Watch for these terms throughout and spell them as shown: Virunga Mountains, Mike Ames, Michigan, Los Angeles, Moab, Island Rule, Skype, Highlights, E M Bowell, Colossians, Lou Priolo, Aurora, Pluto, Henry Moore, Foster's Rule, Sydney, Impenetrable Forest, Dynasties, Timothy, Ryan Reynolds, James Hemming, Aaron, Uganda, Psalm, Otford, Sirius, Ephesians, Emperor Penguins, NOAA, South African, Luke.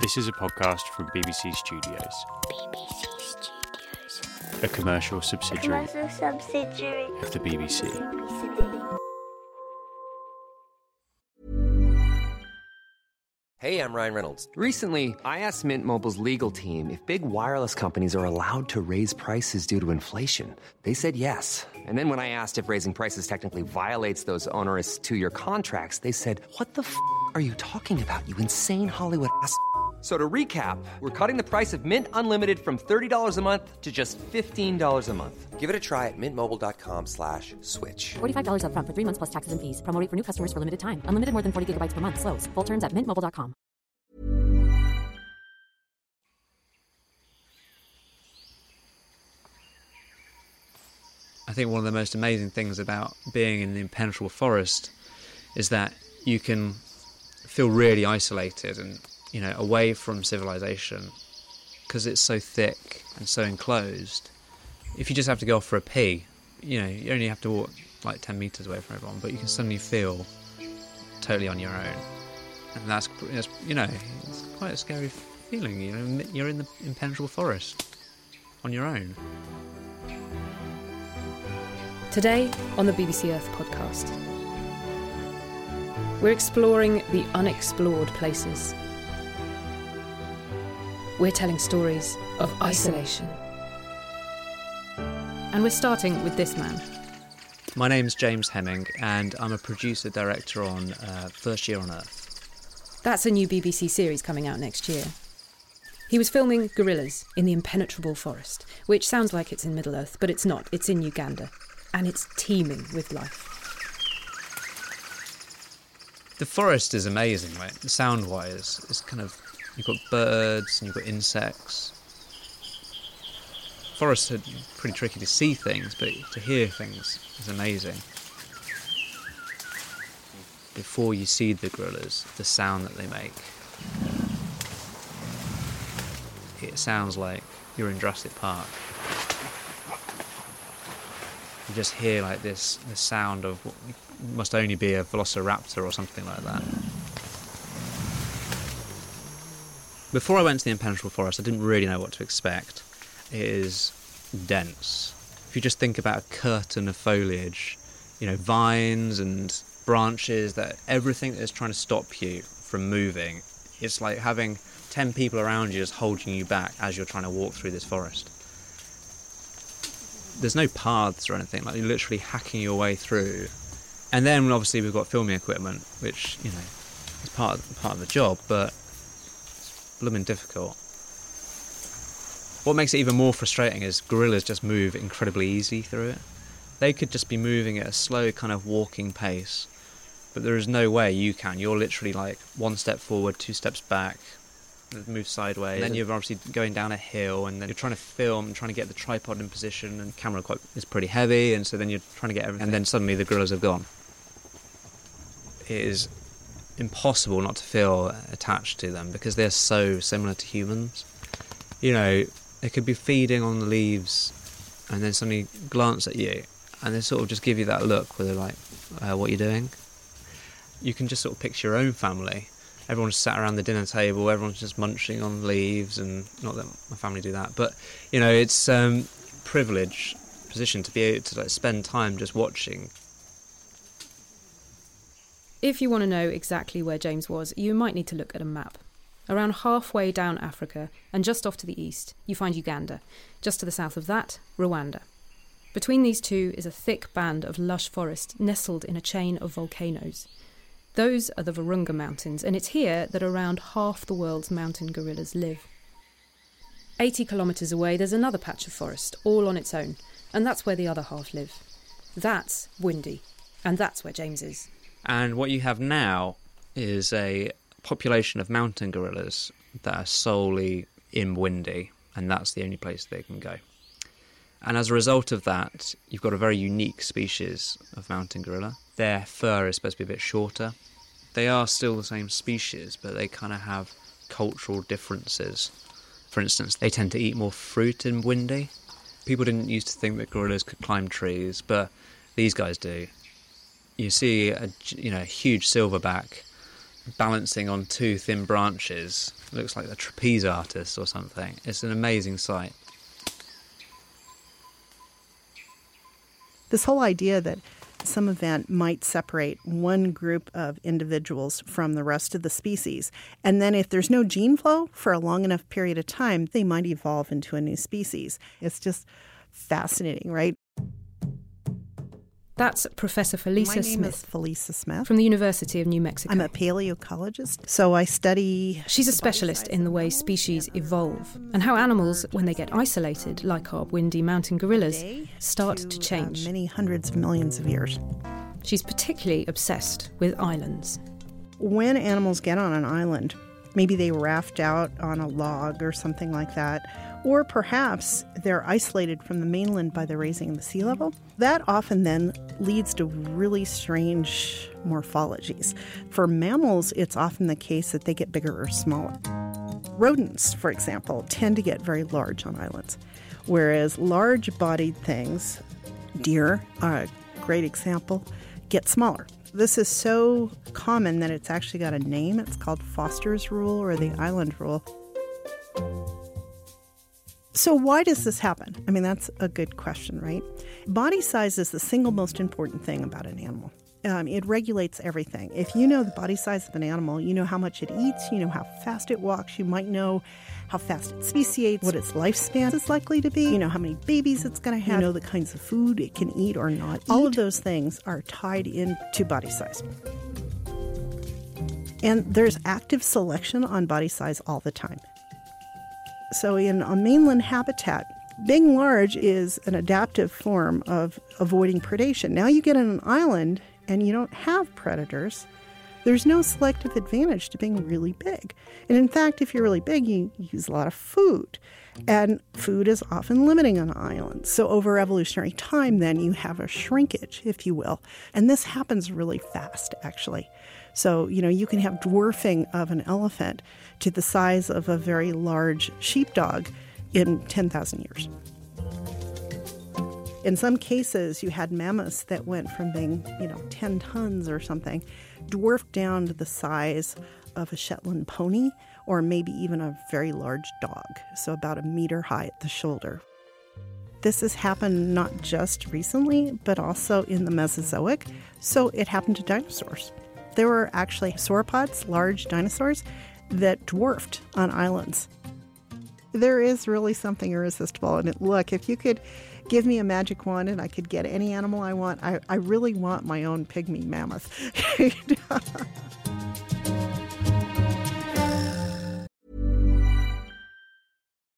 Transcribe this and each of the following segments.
This is a podcast from BBC Studios. BBC Studios. A commercial subsidiary, of the BBC. Hey, I'm Ryan Reynolds. Recently, I asked Mint Mobile's legal team if big wireless companies are allowed to raise prices due to inflation. They said yes. And then when I asked if raising prices technically violates those onerous two-year contracts, they said, "What the f*** are you talking about, you insane Hollywood ass?" So to recap, we're cutting the price of Mint Unlimited from $30 a month to just $15 a month. Give it a try at mintmobile.com/switch. $45 up front for 3 months plus taxes and fees. Promo rate for new customers for limited time. Unlimited more than 40 gigabytes per month. Slows full terms at mintmobile.com. I think one of the most amazing things about being in the impenetrable forest is that you can feel really isolated and, you know, away from civilization, because it's so thick and so enclosed. If you just have to go off for a pee, you know, you only have to walk like 10 metres away from everyone, but you can suddenly feel totally on your own. And that's, you know, it's quite a scary feeling, you know, you're in the impenetrable forest on your own. Today on the BBC Earth podcast, we're exploring the unexplored places. We're telling stories of isolation. And we're starting with this man. My name's James Hemming, and I'm a producer-director on First Year on Earth. That's a new BBC series coming out next year. He was filming gorillas in the impenetrable forest, which sounds like it's in Middle-earth, but it's not. It's in Uganda, and it's teeming with life. The forest is amazing, right? Sound-wise, it's kind of... You've got birds and you've got insects. Forests are pretty tricky to see things, but to hear things is amazing. Before you see the gorillas, the sound that they make. It sounds like you're in Jurassic Park. You just hear like the sound of what must only be a velociraptor or something like that. Before I went to the impenetrable forest, I didn't really know what to expect. It is dense. If you just think about a curtain of foliage, you know, vines and branches, that everything that is trying to stop you from moving, it's like having 10 people around you just holding you back as you're trying to walk through this forest. There's no paths or anything, like you're literally hacking your way through. And then obviously we've got filming equipment, which, you know, is part of the job, but blooming difficult. What makes it even more frustrating is gorillas just move incredibly easy through it. They could just be moving at a slow kind of walking pace, but there is no way you can. You're literally like one step forward, two steps back, move sideways, and then you're obviously going down a hill, and then you're trying to film and trying to get the tripod in position, and the camera is pretty heavy, and so then you're trying to get everything, and then suddenly the gorillas have gone. It is impossible not to feel attached to them because they're so similar to humans. You know, they could be feeding on the leaves and then suddenly glance at you and they sort of just give you that look where they're like, what are you doing? You can just sort of picture your own family. Everyone's sat around the dinner table, everyone's just munching on leaves, and not that my family do that, but, you know, it's privileged position to be able to like spend time just watching. If you want to know exactly where James was, you might need to look at a map. Around halfway down Africa, and just off to the east, you find Uganda. Just to the south of that, Rwanda. Between these two is a thick band of lush forest nestled in a chain of volcanoes. Those are the Virunga Mountains, and it's here that around half the world's mountain gorillas live. 80 kilometres away, there's another patch of forest, all on its own, and that's where the other half live. That's windy, and that's where James is. And what you have now is a population of mountain gorillas that are solely in Windy, and that's the only place they can go. And as a result of that, you've got a very unique species of mountain gorilla. Their fur is supposed to be a bit shorter. They are still the same species, but they kind of have cultural differences. For instance, they tend to eat more fruit in Windy. People didn't used to think that gorillas could climb trees, but these guys do. You see a huge silverback balancing on two thin branches. It looks like a trapeze artist or something. It's an amazing sight. This whole idea that some event might separate one group of individuals from the rest of the species, and then if there's no gene flow for a long enough period of time, they might evolve into a new species. It's just fascinating, right? That's Professor Felisa Smith. My name is Felisa Smith. From the University of New Mexico. I'm a paleoecologist, so I study... She's a specialist in the way species evolve and how animals, when they get isolated, like our windy mountain gorillas, start to change. Many hundreds of millions of years. She's particularly obsessed with islands. When animals get on an island, maybe they raft out on a log or something like that, or perhaps they're isolated from the mainland by the raising of the sea level. That often then leads to really strange morphologies. For mammals, it's often the case that they get bigger or smaller. Rodents, for example, tend to get very large on islands, whereas large-bodied things, deer are a great example, get smaller. This is so common that it's actually got a name. It's called Foster's Rule or the Island Rule. So why does this happen? I mean, that's a good question, right? Body size is the single most important thing about an animal. It regulates everything. If you know the body size of an animal, you know how much it eats, you know how fast it walks, you might know how fast it speciates, what its lifespan is likely to be, you know how many babies it's going to have, you know the kinds of food it can eat or not eat. All of those things are tied into body size. And there's active selection on body size all the time. So in a mainland habitat, being large is an adaptive form of avoiding predation. Now you get on an island and you don't have predators. There's no selective advantage to being really big. And in fact, if you're really big, you use a lot of food. And food is often limiting on islands. So over evolutionary time, then you have a shrinkage, if you will. And this happens really fast, actually. So, you know, you can have dwarfing of an elephant to the size of a very large sheepdog in 10,000 years. In some cases, you had mammoths that went from being, 10 tons or something, dwarfed down to the size of a Shetland pony or maybe even a very large dog, so about a meter high at the shoulder. This has happened not just recently, but also in the Mesozoic, so it happened to dinosaurs. There were actually sauropods, large dinosaurs, that dwarfed on islands. There is really something irresistible. And look, if you could give me a magic wand and I could get any animal I want, I really want my own pygmy mammoth.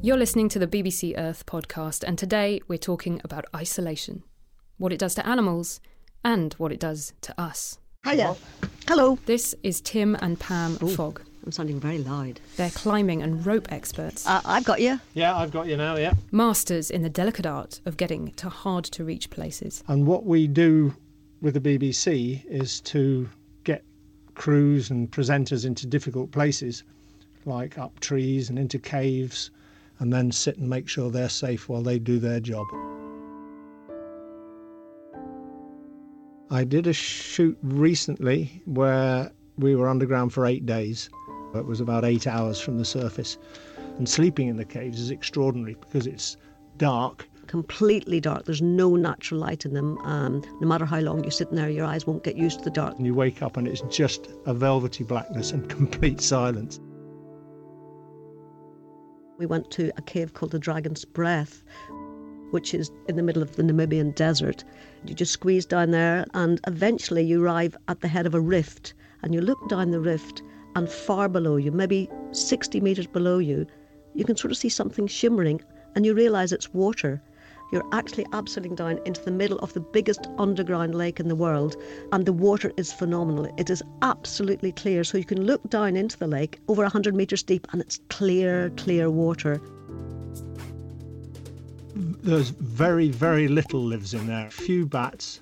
You're listening to the BBC Earth podcast, and today we're talking about isolation, what it does to animals and what it does to us. Hiya. Hello. This is Tim and Pam Fogg. I'm sounding very loud. They're climbing and rope experts. I've got you. Yeah, I've got you now, yeah. Masters in the delicate art of getting to hard-to-reach places. And what we do with the BBC is to get crews and presenters into difficult places, like up trees and into caves, and then sit and make sure they're safe while they do their job. I did a shoot recently where we were underground for 8 days. It was about 8 hours from the surface. And sleeping in the caves is extraordinary because it's dark completely dark. There's no natural light in them. No matter how long you sit in there, your eyes won't get used to the dark. And you wake up and it's just a velvety blackness and complete silence. We went to a cave called the Dragon's Breath, which is in the middle of the Namibian desert. You just squeeze down there and eventually you arrive at the head of a rift, and you look down the rift and far below you, maybe 60 metres below you, you can sort of see something shimmering and you realise it's water. You're actually abseiling down into the middle of the biggest underground lake in the world, and the water is phenomenal. It is absolutely clear, so you can look down into the lake over 100 metres deep and it's clear, clear water. There's very, very little lives in there. A few bats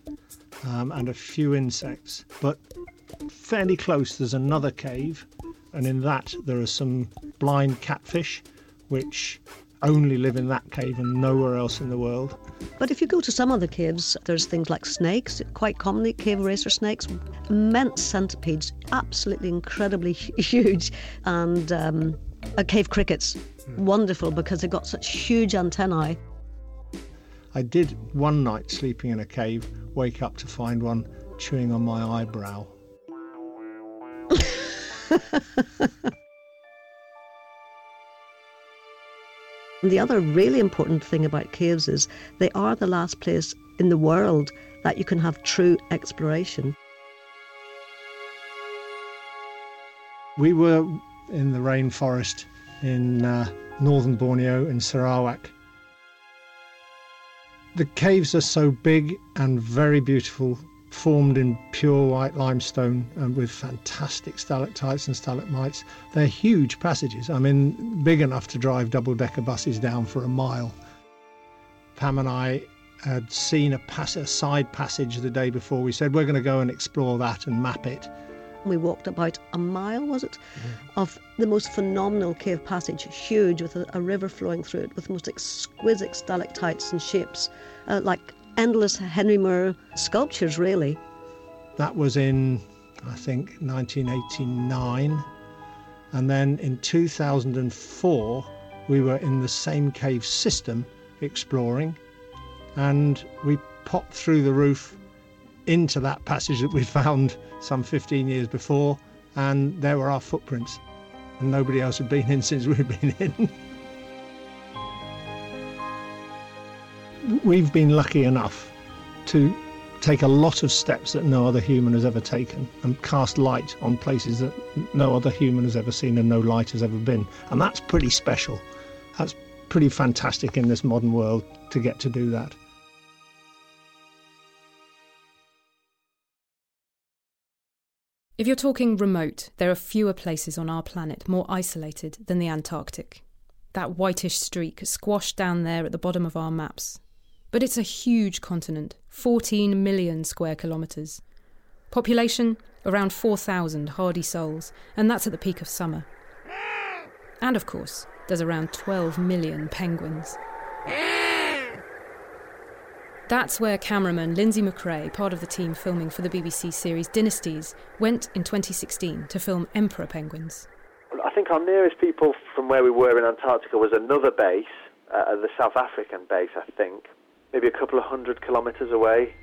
and a few insects. But fairly close there's another cave, and in that there are some blind catfish which only live in that cave and nowhere else in the world. But if you go to some other caves, there's things like snakes, quite commonly cave racer snakes, immense centipedes, absolutely incredibly huge, and cave crickets. Wonderful because they've got such huge antennae. I did one night sleeping in a cave, wake up to find one chewing on my eyebrow. The other really important thing about caves is they are the last place in the world that you can have true exploration. We were in the rainforest in northern Borneo, in Sarawak. The caves are so big and very beautiful, formed in pure white limestone and with fantastic stalactites and stalagmites. They're huge passages, I mean, big enough to drive double-decker buses down for a mile. Pam and I had seen a side passage the day before. We said, we're going to go and explore that and map it. We walked about a mile, was it, of the most phenomenal cave passage, huge, with a river flowing through it, with the most exquisite stalactites and shapes, like endless Henry Moore sculptures, really. That was in, I think, 1989. And then in 2004, we were in the same cave system exploring, and we popped through the roof into that passage that we found some 15 years before, and there were our footprints, and nobody else had been in since we'd been in. We've been lucky enough to take a lot of steps that no other human has ever taken and cast light on places that no other human has ever seen and no light has ever been, and that's pretty special. That's pretty fantastic in this modern world to get to do that. If you're talking remote, there are fewer places on our planet more isolated than the Antarctic. That whitish streak squashed down there at the bottom of our maps. But it's a huge continent, 14 million square kilometres. Population, around 4,000 hardy souls, and that's at the peak of summer. And of course, there's around 12 million penguins. That's where cameraman Lindsay McRae, part of the team filming for the BBC series Dynasties, went in 2016 to film Emperor Penguins. I think our nearest people from where we were in Antarctica was another base, the South African base, I think, maybe a couple of 100 kilometres away.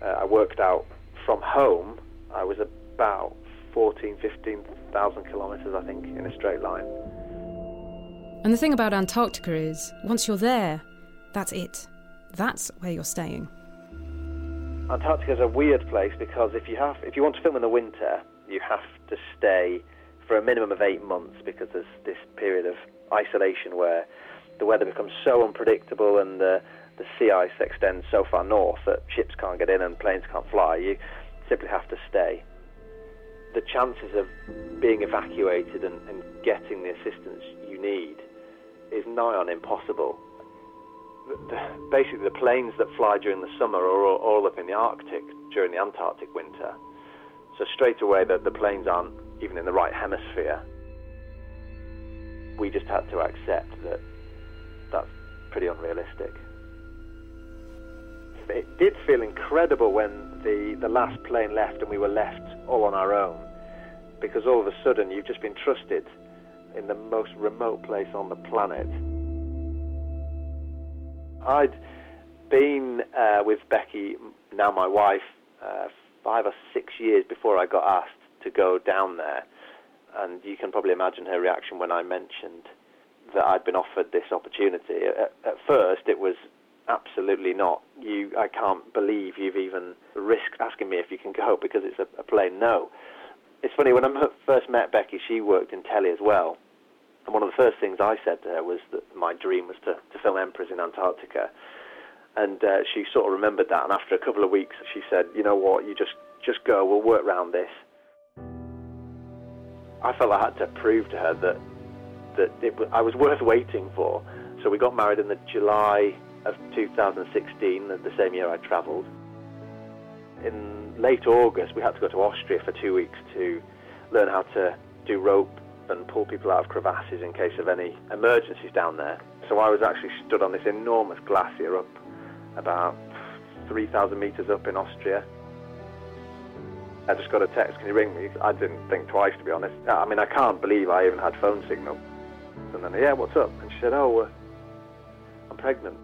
I worked out from home, I was about 15,000 kilometres, I think, in a straight line. And the thing about Antarctica is, once you're there, that's it. That's where you're staying. Antarctica's a weird place because if you want to film in the winter, you have to stay for a minimum of 8 months because there's this period of isolation where the weather becomes so unpredictable and the sea ice extends so far north that ships can't get in and planes can't fly. You simply have to stay. The chances of being evacuated and getting the assistance you need is nigh on impossible. Basically, the planes that fly during the summer are all up in the Arctic during the Antarctic winter. So straight away, the planes aren't even in the right hemisphere. We just had to accept that that's pretty unrealistic. It did feel incredible when the last plane left and we were left all on our own, because all of a sudden you've just been trusted in the most remote place on the planet. I'd been with Becky, now my wife, 5 or 6 years before I got asked to go down there. And you can probably imagine her reaction when I mentioned that I'd been offered this opportunity. At first, it was absolutely not. I can't believe you've even risked asking me if you can go, because it's a plain no. It's funny, when I first met Becky, she worked in telly as well. And one of the first things I said to her was that my dream was to film Emperors in Antarctica. And she sort of remembered that. And after a couple of weeks, she said, you know what, you just go, we'll work around this. I felt I had to prove to her that I was worth waiting for. So we got married in the July of 2016, the same year I travelled. In late August, we had to go to Austria for 2 weeks to learn how to do rope and pull people out of crevasses in case of any emergencies down there. So I was actually stood on this enormous glacier up about 3,000 metres up in Austria. I just got a text, can you ring me? I didn't think twice, to be honest. I mean, I can't believe I even had phone signal. And then, yeah, what's up? And she said, oh, I'm pregnant.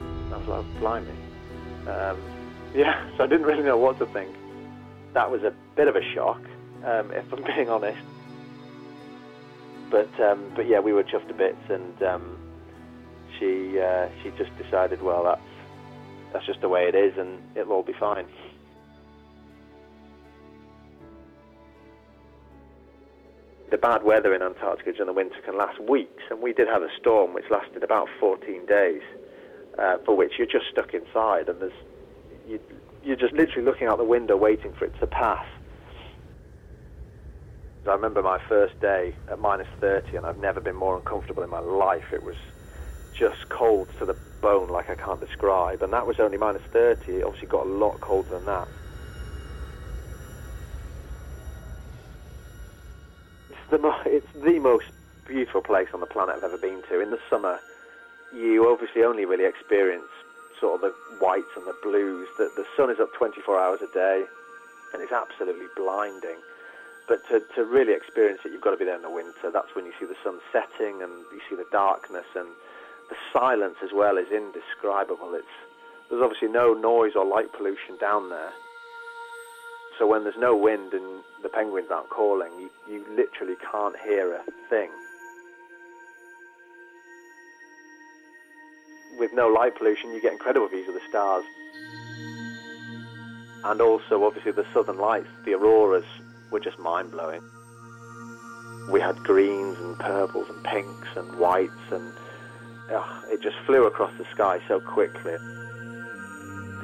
I was like, blimey. So I didn't really know what to think. That was a bit of a shock, if I'm being honest. But yeah, we were chuffed to bits, and she just decided, well, that's just the way it is, and it'll all be fine. The bad weather in Antarctica during the winter can last weeks, and we did have a storm which lasted about 14 days, for which you're just stuck inside, and you're just literally looking out the window waiting for it to pass. I remember my first day at minus 30, and I've never been more uncomfortable in my life. It was just cold to the bone, like I can't describe, and that was only minus 30. It obviously got a lot colder than that. It's the most beautiful place on the planet I've ever been to. In the summer, you obviously only really experience sort of the whites and the blues. The sun is up 24 hours a day, and it's absolutely blinding. But to really experience it, you've got to be there in the winter. That's when you see the sun setting, and you see the darkness, and the silence as well is indescribable. There's obviously no noise or light pollution down there. So when there's no wind and the penguins aren't calling, you literally can't hear a thing. With no light pollution, you get incredible views of the stars. And also, obviously, the southern lights, the auroras, were just mind-blowing. We had greens and purples and pinks and whites, and it just flew across the sky so quickly.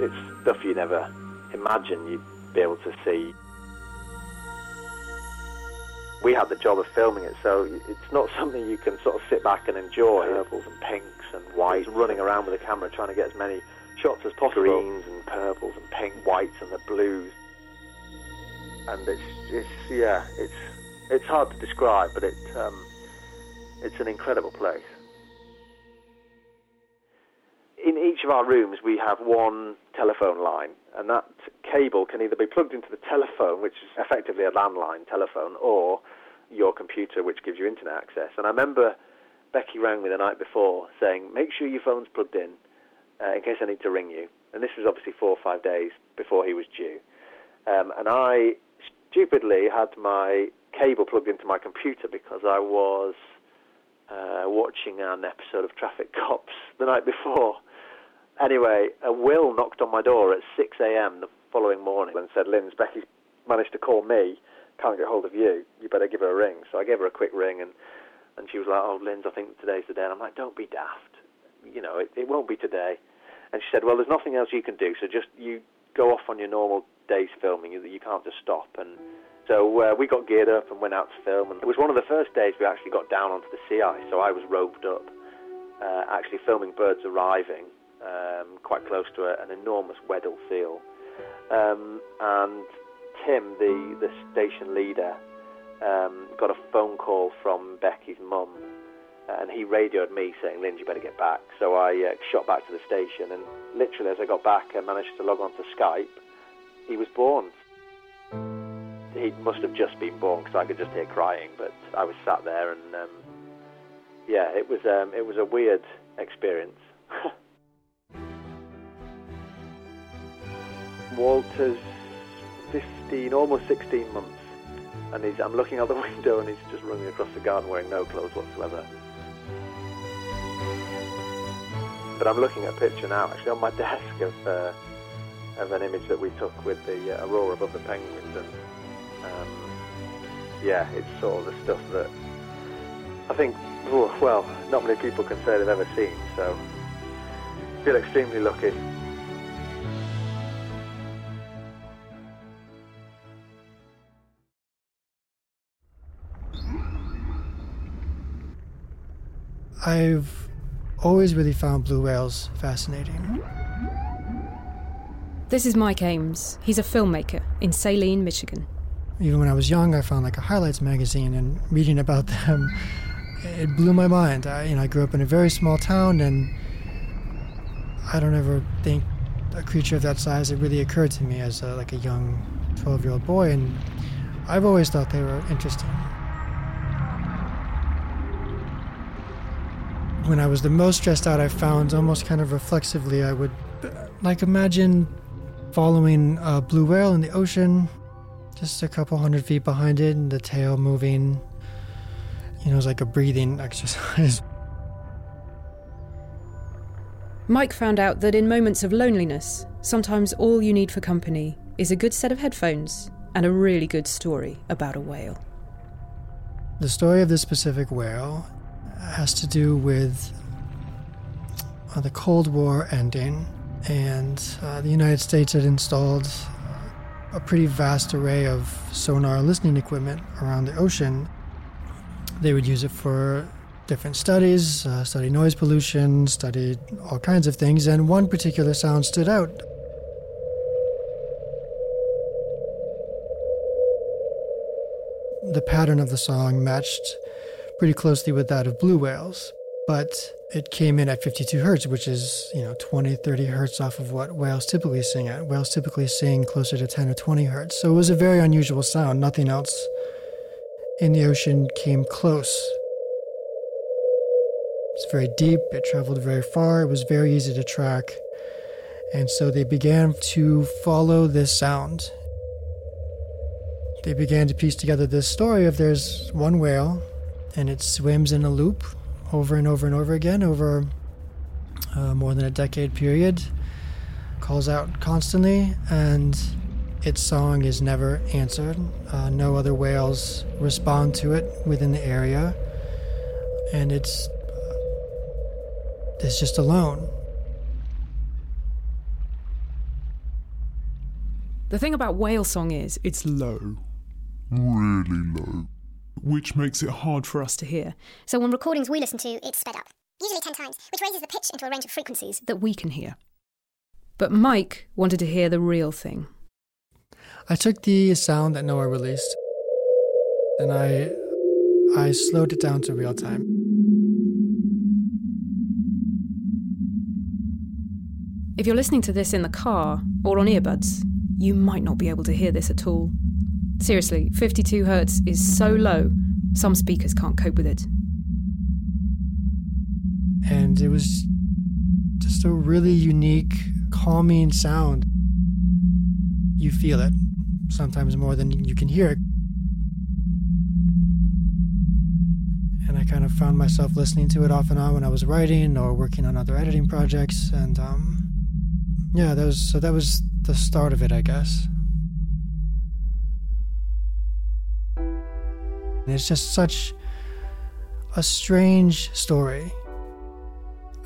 It's stuff you never imagine you'd be able to see. We had the job of filming it, so it's not something you can sort of sit back and enjoy. Purples and pinks and whites, running around with a camera trying to get as many shots as possible. Greens and purples and pink, whites and the blues. And it's hard to describe, but it's an incredible place. In each of our rooms, we have one telephone line, and that cable can either be plugged into the telephone, which is effectively a landline telephone, or your computer, which gives you internet access. And I remember Becky rang me the night before saying, make sure your phone's plugged in case I need to ring you. And this was obviously 4 or 5 days before he was due. And I stupidly had my cable plugged into my computer because I was watching an episode of Traffic Cops the night before. Anyway, Will knocked on my door at 6 a.m. the following morning and said, Linz, Becky's managed to call me, can't get hold of you, you better give her a ring. So I gave her a quick ring, and she was like, oh, Linz, I think today's the day. And I'm like, don't be daft. You know, it won't be today. And she said, well, there's nothing else you can do, so just you go off on your normal day's filming, that you can't just stop. And so we got geared up and went out to film, and it was one of the first days we actually got down onto the sea ice, so I was roped up, actually filming birds arriving quite close to an enormous Weddell seal. And Tim, the station leader, got a phone call from Becky's mum, and he radioed me saying, Lynn, you better get back. So I shot back to the station, and literally as I got back, I managed to log on to Skype. He was born. He must have just been born, because I could just hear crying, but I was sat there, and yeah, it was a weird experience. Walter's 15, almost 16 months, and I'm looking out the window and he's just running across the garden wearing no clothes whatsoever. But I'm looking at a picture now, actually, on my desk of an image that we took with the aurora above the penguins, and yeah, it's sort of the stuff that I think, well, not many people can say they've ever seen, so I feel extremely lucky. I've always really found blue whales fascinating. This is Mike Ames. He's a filmmaker in Saline, Michigan. Even when I was young, I found like a highlights magazine, and reading about them, it blew my mind. I grew up in a very small town, and I don't ever think a creature of that size had really occurred to me as like a young 12-year-old boy, and I've always thought they were interesting. When I was the most stressed out, I found almost kind of reflexively, I would like imagine following a blue whale in the ocean, just a couple 100 feet behind it, and the tail moving. You know, it was like a breathing exercise. Mike found out that in moments of loneliness, sometimes all you need for company is a good set of headphones and a really good story about a whale. The story of this specific whale has to do with the Cold War ending, and the United States had installed a pretty vast array of sonar listening equipment around the ocean. They would use it for different studies, study noise pollution, study all kinds of things, and one particular sound stood out. The pattern of the song matched pretty closely with that of blue whales, but it came in at 52 hertz, which is, 20, 30 hertz off of what whales typically sing at. Whales typically sing closer to 10 or 20 hertz, so it was a very unusual sound. Nothing else in the ocean came close. It's very deep, it traveled very far, it was very easy to track, and so they began to follow this sound. They began to piece together this story of there's one whale, and it swims in a loop over and over and over again over more than a decade period, calls out constantly, and its song is never answered. No other whales respond to it within the area, and it's just alone. The thing about whale song is it's low, really low, which makes it hard for us to hear. So on recordings we listen to, it's sped up, usually 10 times, which raises the pitch into a range of frequencies that we can hear. But Mike wanted to hear the real thing. I took the sound that NOAA released, and I slowed it down to real time. If you're listening to this in the car or on earbuds, you might not be able to hear this at all. Seriously, 52 hertz is so low, some speakers can't cope with it. And it was just a really unique, calming sound. You feel it, sometimes more than you can hear it. And I kind of found myself listening to it off and on when I was writing or working on other editing projects. And that was the start of it, I guess. It's just such a strange story.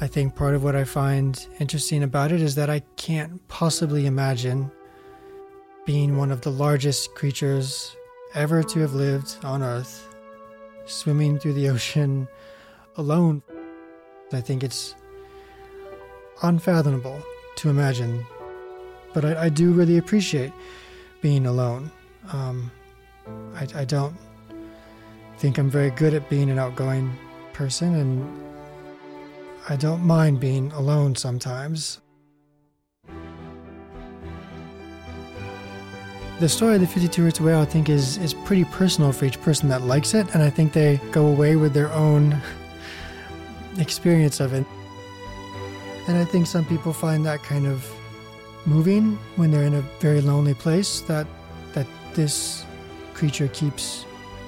I think part of what I find interesting about it is that I can't possibly imagine being one of the largest creatures ever to have lived on Earth, swimming through the ocean alone. I think it's unfathomable to imagine, but I do really appreciate being alone. I don't think I'm very good at being an outgoing person, and I don't mind being alone sometimes. The story of the 52 Hertz whale, I think, is pretty personal for each person that likes it, and I think they go away with their own experience of it. And I think some people find that kind of moving when they're in a very lonely place, that this creature keeps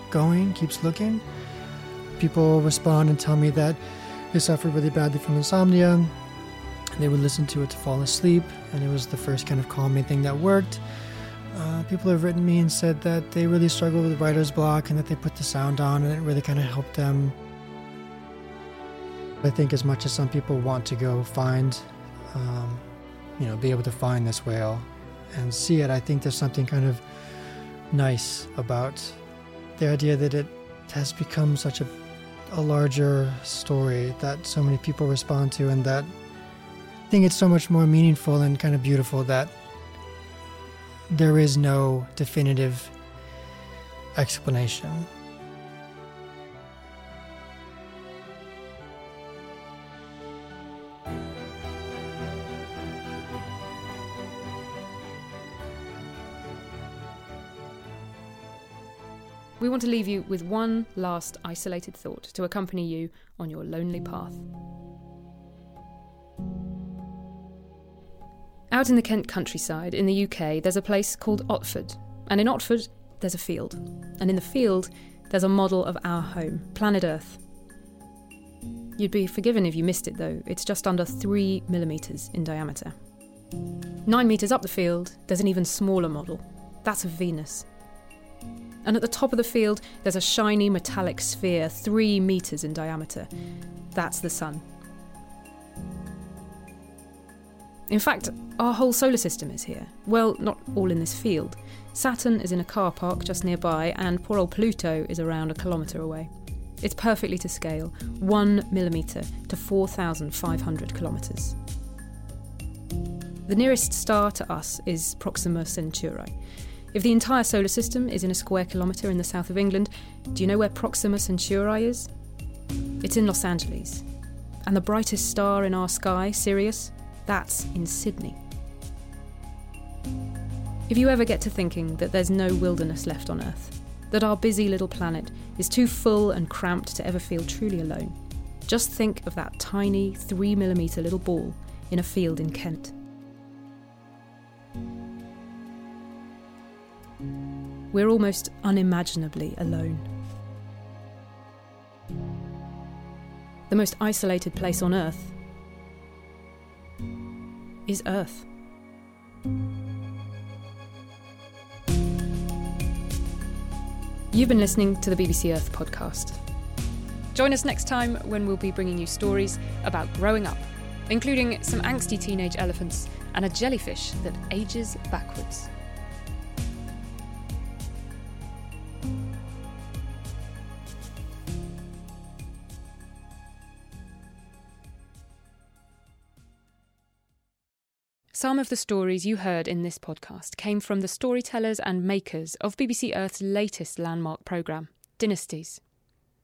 going, keeps looking. People respond and tell me that they suffered really badly from insomnia, and they would listen to it to fall asleep, and it was the first kind of calming thing that worked. People have written me and said that they really struggled with writer's block and that they put the sound on and it really kind of helped them. I think as much as some people want to go find, be able to find this whale and see it, I think there's something kind of nice about the idea that it has become such a larger story that so many people respond to, and that I think it's so much more meaningful and kind of beautiful that there is no definitive explanation. We want to leave you with one last isolated thought to accompany you on your lonely path. Out in the Kent countryside, in the UK, there's a place called Otford. And in Otford, there's a field. And in the field, there's a model of our home, planet Earth. You'd be forgiven if you missed it, though. It's just under 3 millimetres in diameter. 9 metres up the field, there's an even smaller model. That's of Venus. And at the top of the field, there's a shiny metallic sphere, 3 metres in diameter. That's the sun. In fact, our whole solar system is here. Well, not all in this field. Saturn is in a car park just nearby, and poor old Pluto is around 1 kilometre away. It's perfectly to scale, 1 millimetre to 4,500 kilometres. The nearest star to us is Proxima Centauri. If the entire solar system is in a square kilometre in the south of England, do you know where Proxima Centauri is? It's in Los Angeles. And the brightest star in our sky, Sirius, that's in Sydney. If you ever get to thinking that there's no wilderness left on Earth, that our busy little planet is too full and cramped to ever feel truly alone, just think of that tiny 3 millimetre little ball in a field in Kent. We're almost unimaginably alone. The most isolated place on Earth is Earth. You've been listening to the BBC Earth podcast. Join us next time when we'll be bringing you stories about growing up, including some angsty teenage elephants and a jellyfish that ages backwards. Some of the stories you heard in this podcast came from the storytellers and makers of BBC Earth's latest landmark programme, Dynasties.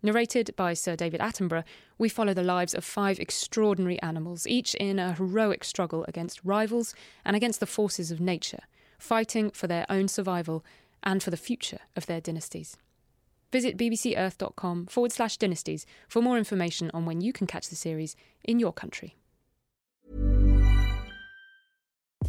Narrated by Sir David Attenborough, we follow the lives of 5 extraordinary animals, each in a heroic struggle against rivals and against the forces of nature, fighting for their own survival and for the future of their dynasties. Visit bbcearth.com/dynasties for more information on when you can catch the series in your country.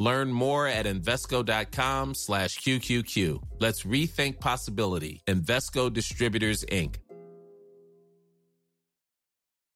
Learn more at Invesco.com/QQQ. Let's rethink possibility. Invesco Distributors, Inc.